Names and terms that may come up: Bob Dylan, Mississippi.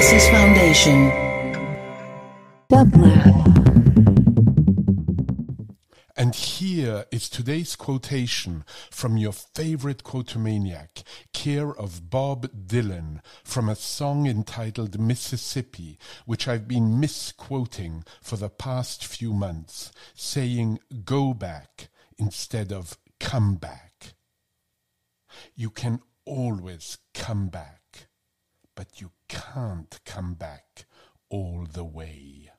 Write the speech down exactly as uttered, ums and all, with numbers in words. Masses Foundation. And here is today's quotation from your favorite quotomaniac, care of Bob Dylan, from a song entitled Mississippi, which I've been misquoting for the past few months, saying go back instead of come back. You can always come back, but you can't come back all the way.